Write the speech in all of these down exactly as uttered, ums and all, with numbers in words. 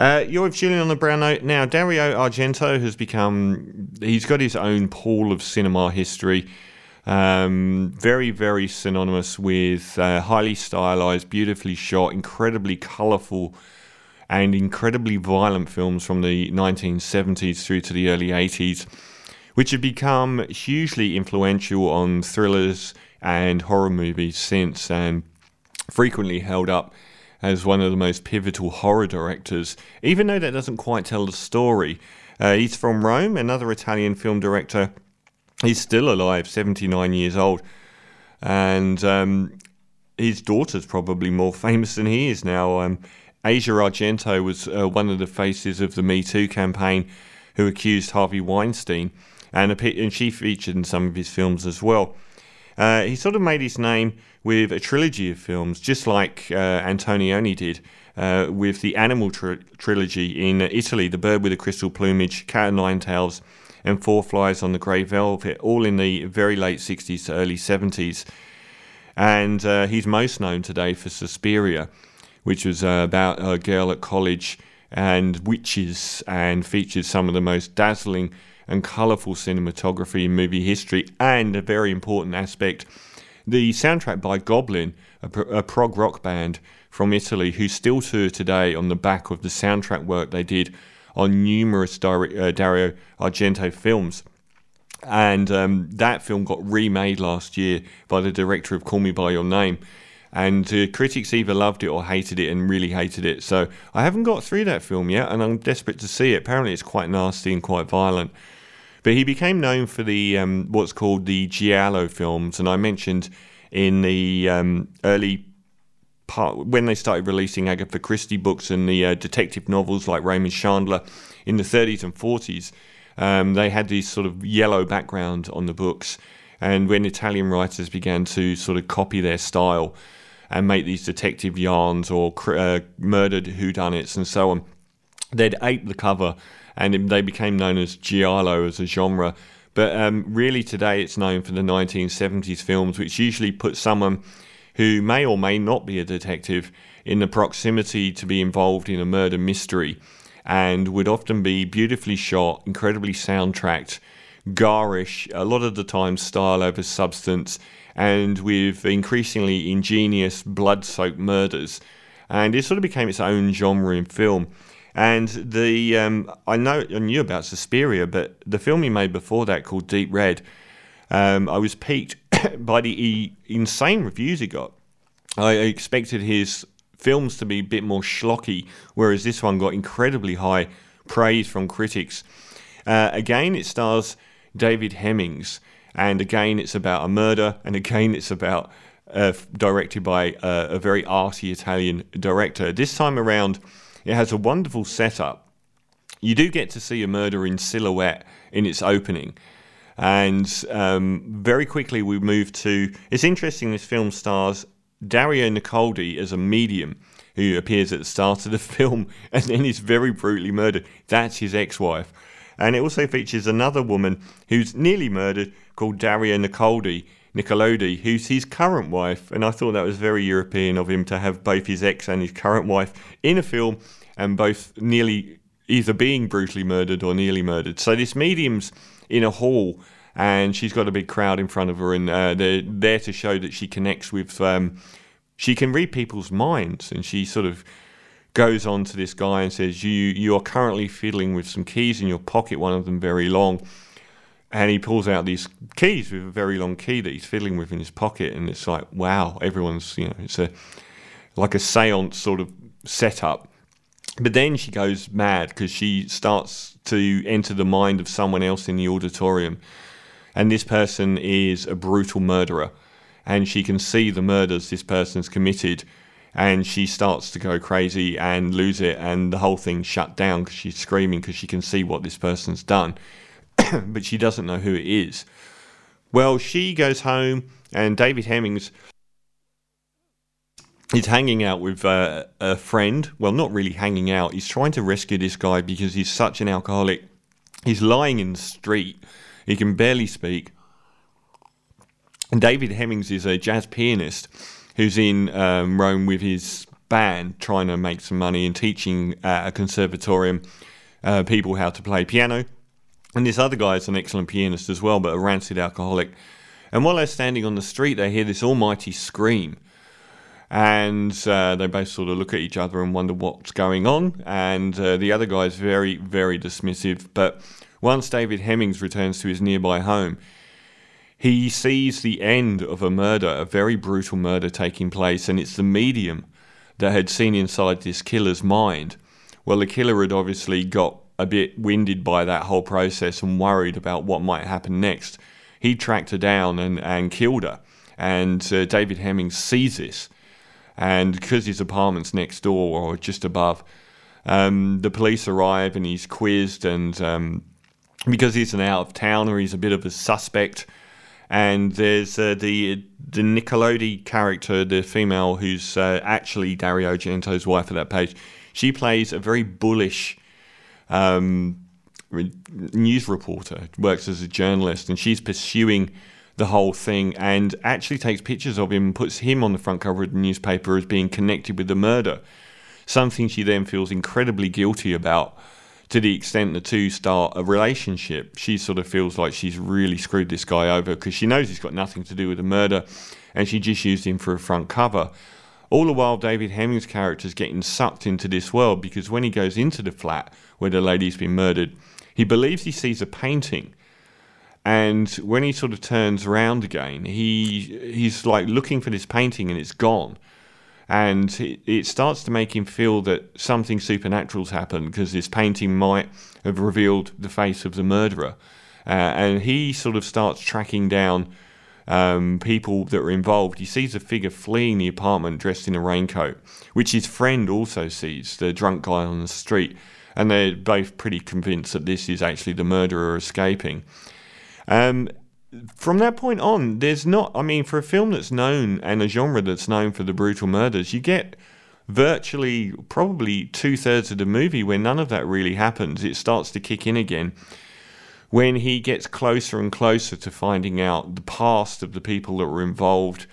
Uh, you're with Julian on the brown note. Now, Dario Argento has become... He's got his own pool of cinema history. Um, very, very synonymous with uh, highly stylized, beautifully shot, incredibly colourful and incredibly violent films from the nineteen seventies through to the early eighties, which have become hugely influential on thrillers and horror movies since, and frequently held up as one of the most pivotal horror directors, even though that doesn't quite tell the story. Uh, he's from Rome, another Italian film director. He's still alive, seventy-nine years old, and um, his daughter's probably more famous than he is now. Um, Asia Argento was uh, one of the faces of the Me Too campaign, who accused Harvey Weinstein, and, a, and she featured in some of his films as well. Uh, he sort of made his name with a trilogy of films, just like uh, Antonioni did, uh, with the Animal tri- Trilogy in Italy, The Bird with the Crystal Plumage, Cat and Nine Tails, and Four Flies on the Grey Velvet, all in the very late sixties to early seventies. And uh, he's most known today for Suspiria, which was uh, about a girl at college and witches, and features some of the most dazzling and colourful cinematography in movie history, and a very important aspect, the soundtrack by Goblin, a, pro- a prog rock band from Italy who still tour today on the back of the soundtrack work they did on numerous Dari- uh, Dario Argento films. And um, that film got remade last year by the director of Call Me By Your Name, and uh, critics either loved it or hated it, and really hated it. So I haven't got through that film yet, and I'm desperate to see it. Apparently it's quite nasty and quite violent. But he became known for the um, what's called the giallo films, and I mentioned in the um, early part when they started releasing Agatha Christie books and the uh, detective novels like Raymond Chandler in the thirties and forties. Um, they had these sort of yellow background on the books, and when Italian writers began to sort of copy their style and make these detective yarns or uh, murdered whodunits and so on, they'd ape the cover, and they became known as giallo as a genre. But um, really today it's known for the nineteen seventies films, which usually put someone who may or may not be a detective in the proximity to be involved in a murder mystery, and would often be beautifully shot, incredibly soundtracked, garish, a lot of the time style over substance, and with increasingly ingenious blood-soaked murders. And it sort of became its own genre in film. And the um, I know I knew about Suspiria, but the film he made before that called Deep Red, um, I was piqued by the insane reviews it got. I expected his films to be a bit more schlocky, whereas this one got incredibly high praise from critics. Uh, again, it stars David Hemmings, and again it's about a murder, and again it's about uh, directed by uh, a very arty Italian director. This time around it has a wonderful setup. You do get to see a murder in silhouette in its opening, and um, very quickly we move to... It's interesting, this film stars Daria Nicolodi as a medium who appears at the start of the film and then is very brutally murdered. That's his ex-wife. And it also features another woman who's nearly murdered called Daria Nicolodi, Nicolodi, who's his current wife. And I thought that was very European of him to have both his ex and his current wife in a film, and both nearly either being brutally murdered or nearly murdered. So this medium's in a hall, and she's got a big crowd in front of her, and uh, they're there to show that she connects with... Um, she can read people's minds, and she sort of goes on to this guy and says, you you are currently fiddling with some keys in your pocket, one of them very long. And he pulls out these keys with a very long key that he's fiddling with in his pocket, and it's like, wow, everyone's, you know, it's a like a seance sort of setup. But then she goes mad because she starts to enter the mind of someone else in the auditorium, and this person is a brutal murderer, and she can see the murders this person's committed. And she starts to go crazy and lose it, and the whole thing shut down because she's screaming because she can see what this person's done. But she doesn't know who it is. Well, she goes home, and David Hemmings is hanging out with uh, a friend. Well, not really hanging out. He's trying to rescue this guy because he's such an alcoholic. He's lying in the street. He can barely speak. And David Hemmings is a jazz pianist who's in um, Rome with his band trying to make some money and teaching at a conservatorium uh, people how to play piano. And this other guy is an excellent pianist as well, but a rancid alcoholic. And while they're standing on the street, they hear this almighty scream. And uh, they both sort of look at each other and wonder what's going on. And uh, the other guy is very, very dismissive. But once David Hemmings returns to his nearby home, he sees the end of a murder, a very brutal murder taking place. And it's the medium that had seen inside this killer's mind. Well, the killer had obviously got a bit winded by that whole process and worried about what might happen next. He tracked her down and, and killed her. And uh, David Hemmings sees this. And because his apartment's next door or just above, um, the police arrive and he's quizzed. And um, because he's an out-of-towner, he's a bit of a suspect. And there's uh, the the Nicolodi character, the female who's uh, actually Dario Argento's wife at that page. She plays a very bullish um, news reporter, works as a journalist, and she's pursuing the whole thing and actually takes pictures of him and puts him on the front cover of the newspaper as being connected with the murder. Something she then feels incredibly guilty about, to the extent the two start a relationship. She sort of feels like she's really screwed this guy over because she knows he's got nothing to do with the murder and she just used him for a front cover. All the while, David Hemmings' character is getting sucked into this world, because when he goes into the flat where the lady's been murdered, he believes he sees a painting. And when he sort of turns around again, he he's like looking for this painting and it's gone. And it, it starts to make him feel that something supernatural's happened, because this painting might have revealed the face of the murderer. Uh, and he sort of starts tracking down um, people that are involved. He sees a figure fleeing the apartment dressed in a raincoat, which his friend also sees, the drunk guy on the street. And they're both pretty convinced that this is actually the murderer escaping. Um, from that point on, there's not, I mean, for a film that's known and a genre that's known for the brutal murders, you get virtually probably two thirds of the movie where none of that really happens. It starts to kick in again when he gets closer and closer to finding out the past of the people that were involved.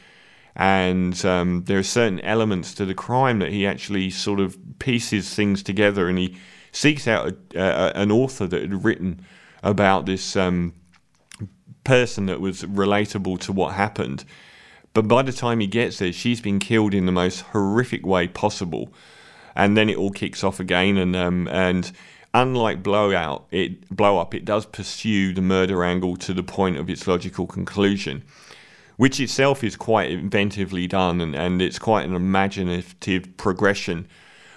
And um, there are certain elements to the crime that he actually sort of pieces things together, and he seeks out a, uh, an author that had written about this um person that was relatable to what happened. But by the time he gets there, she's been killed in the most horrific way possible. And then it all kicks off again, and um, and unlike blowout it blow up it does pursue the murder angle to the point of its logical conclusion, which itself is quite inventively done, and, and it's quite an imaginative progression.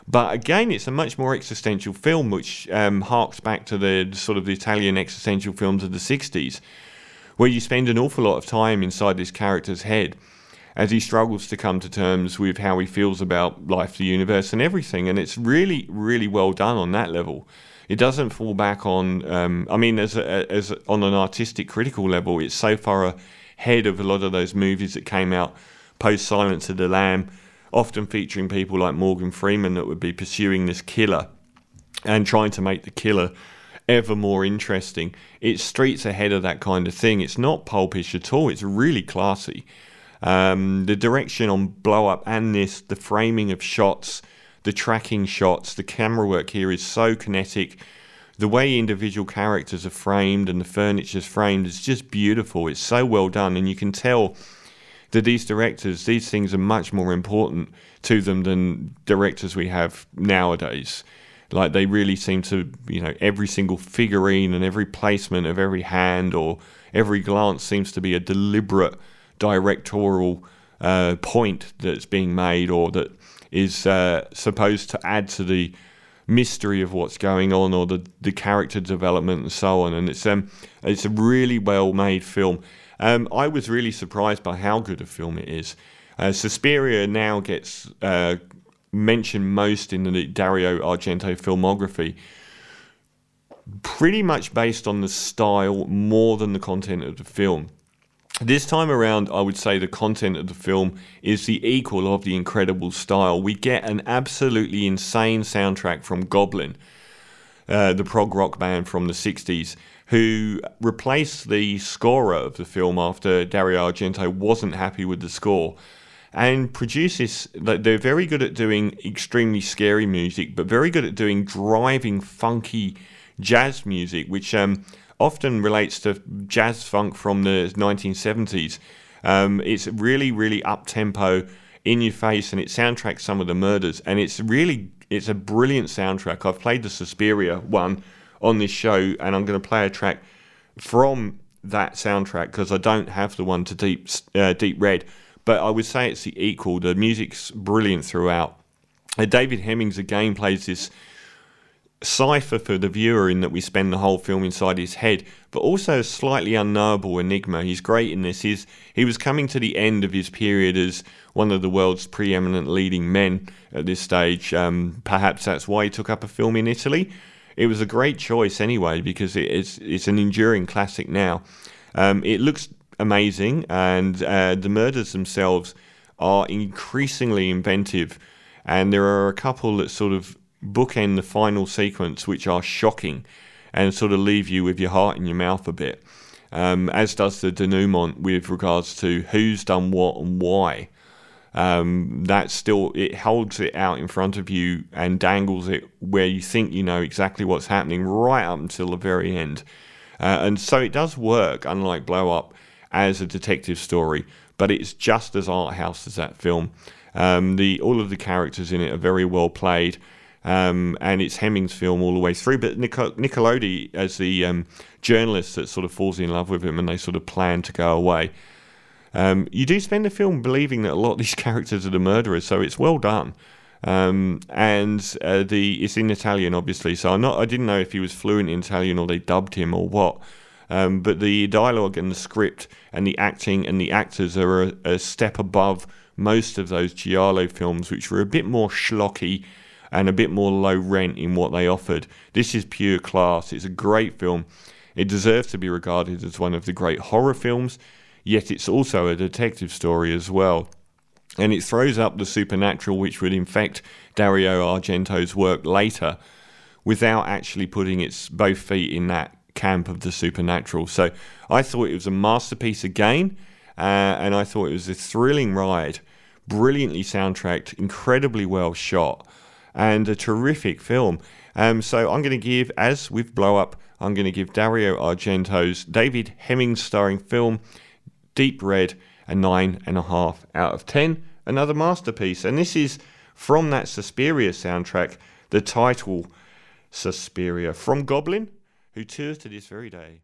But again, it's a much more existential film, which um, harks back to the sort of the Italian existential films of the sixties, where you spend an awful lot of time inside this character's head as he struggles to come to terms with how he feels about life, the universe, and everything. And it's really, really well done on that level. It doesn't fall back on, um, I mean, as a, as a, on an artistic critical level, it's so far ahead of a lot of those movies that came out post Silence of the Lambs, often featuring people like Morgan Freeman that would be pursuing this killer and trying to make the killer ever more interesting. It's streets ahead of that kind of thing. It's not pulpish at all. It's really classy. Um, the direction on Blow Up and this, the framing of shots, the tracking shots, the camera work here is so kinetic. The way individual characters are framed and the furniture's framed is just beautiful. It's so well done, and you can tell that these directors, these things are much more important to them than directors we have nowadays. Like, they really seem to, you know, every single figurine and every placement of every hand or every glance seems to be a deliberate directorial uh, point that's being made, or that is uh, supposed to add to the mystery of what's going on, or the, the character development and so on. And it's um it's a really well-made film. Um, I was really surprised by how good a film it is. Uh, Suspiria now gets Uh, mentioned most in the Dario Argento filmography, pretty much based on the style more than the content of the film. This time around, I would say the content of the film is the equal of the incredible style. We get an absolutely insane soundtrack from Goblin, uh, the prog rock band from the sixties, who replaced the scorer of the film after Dario Argento wasn't happy with the score. and producers, they're very good at doing extremely scary music, but very good at doing driving, funky jazz music, which um, often relates to jazz funk from the nineteen seventies. Um, it's really, really up-tempo, in your face, and it soundtracks some of the murders, and it's really, it's a brilliant soundtrack. I've played the Suspiria one on this show, and I'm going to play a track from that soundtrack because I don't have the one to Deep uh, Deep Red, but I would say it's the equal. The music's brilliant throughout. Uh, David Hemmings again plays this cipher for the viewer in that we spend the whole film inside his head, but also a slightly unknowable enigma. He's great in this. He's, he was coming to the end of his period as one of the world's preeminent leading men at this stage. Um, perhaps that's why he took up a film in Italy. It was a great choice anyway, because it, it's, it's an enduring classic now. Um, it looks amazing, and uh, the murders themselves are increasingly inventive, and there are a couple that sort of bookend the final sequence, which are shocking and sort of leave you with your heart in your mouth a bit, um, as does the denouement with regards to who's done what and why. Um, that still, it holds it out in front of you and dangles it where you think you know exactly what's happening right up until the very end. Uh, and so it does work, unlike Blow Up, as a detective story, but it's just as art house as that film. Um, the all of the characters in it are very well played. Um, and it's Hemmings' film all the way through, but Nico- Nicolodi as the um, journalist that sort of falls in love with him, and they sort of plan to go away. Um, you do spend the film believing that a lot of these characters are the murderers, so it's well done. Um, and uh, the it's in Italian, obviously, so I'm not, I didn't know if he was fluent in Italian or they dubbed him or what. Um, but the dialogue and the script and the acting and the actors are a, a step above most of those giallo films, which were a bit more schlocky and a bit more low rent in what they offered. This is pure class. It's a great film. It deserves to be regarded as one of the great horror films, yet it's also a detective story as well. And it throws up the supernatural, which would infect Dario Argento's work later, without actually putting its both feet in that camp of the supernatural. So I thought it was a masterpiece again, uh, and I thought it was a thrilling ride, brilliantly soundtracked, incredibly well shot, and a terrific film. Um, so I'm going to give, as with Blow Up, I'm going to give Dario Argento's David Hemmings starring film Deep Red a nine and a half out of ten. Another masterpiece. And this is from that Suspiria soundtrack, the title Suspiria, from Goblin, who tours to this very day.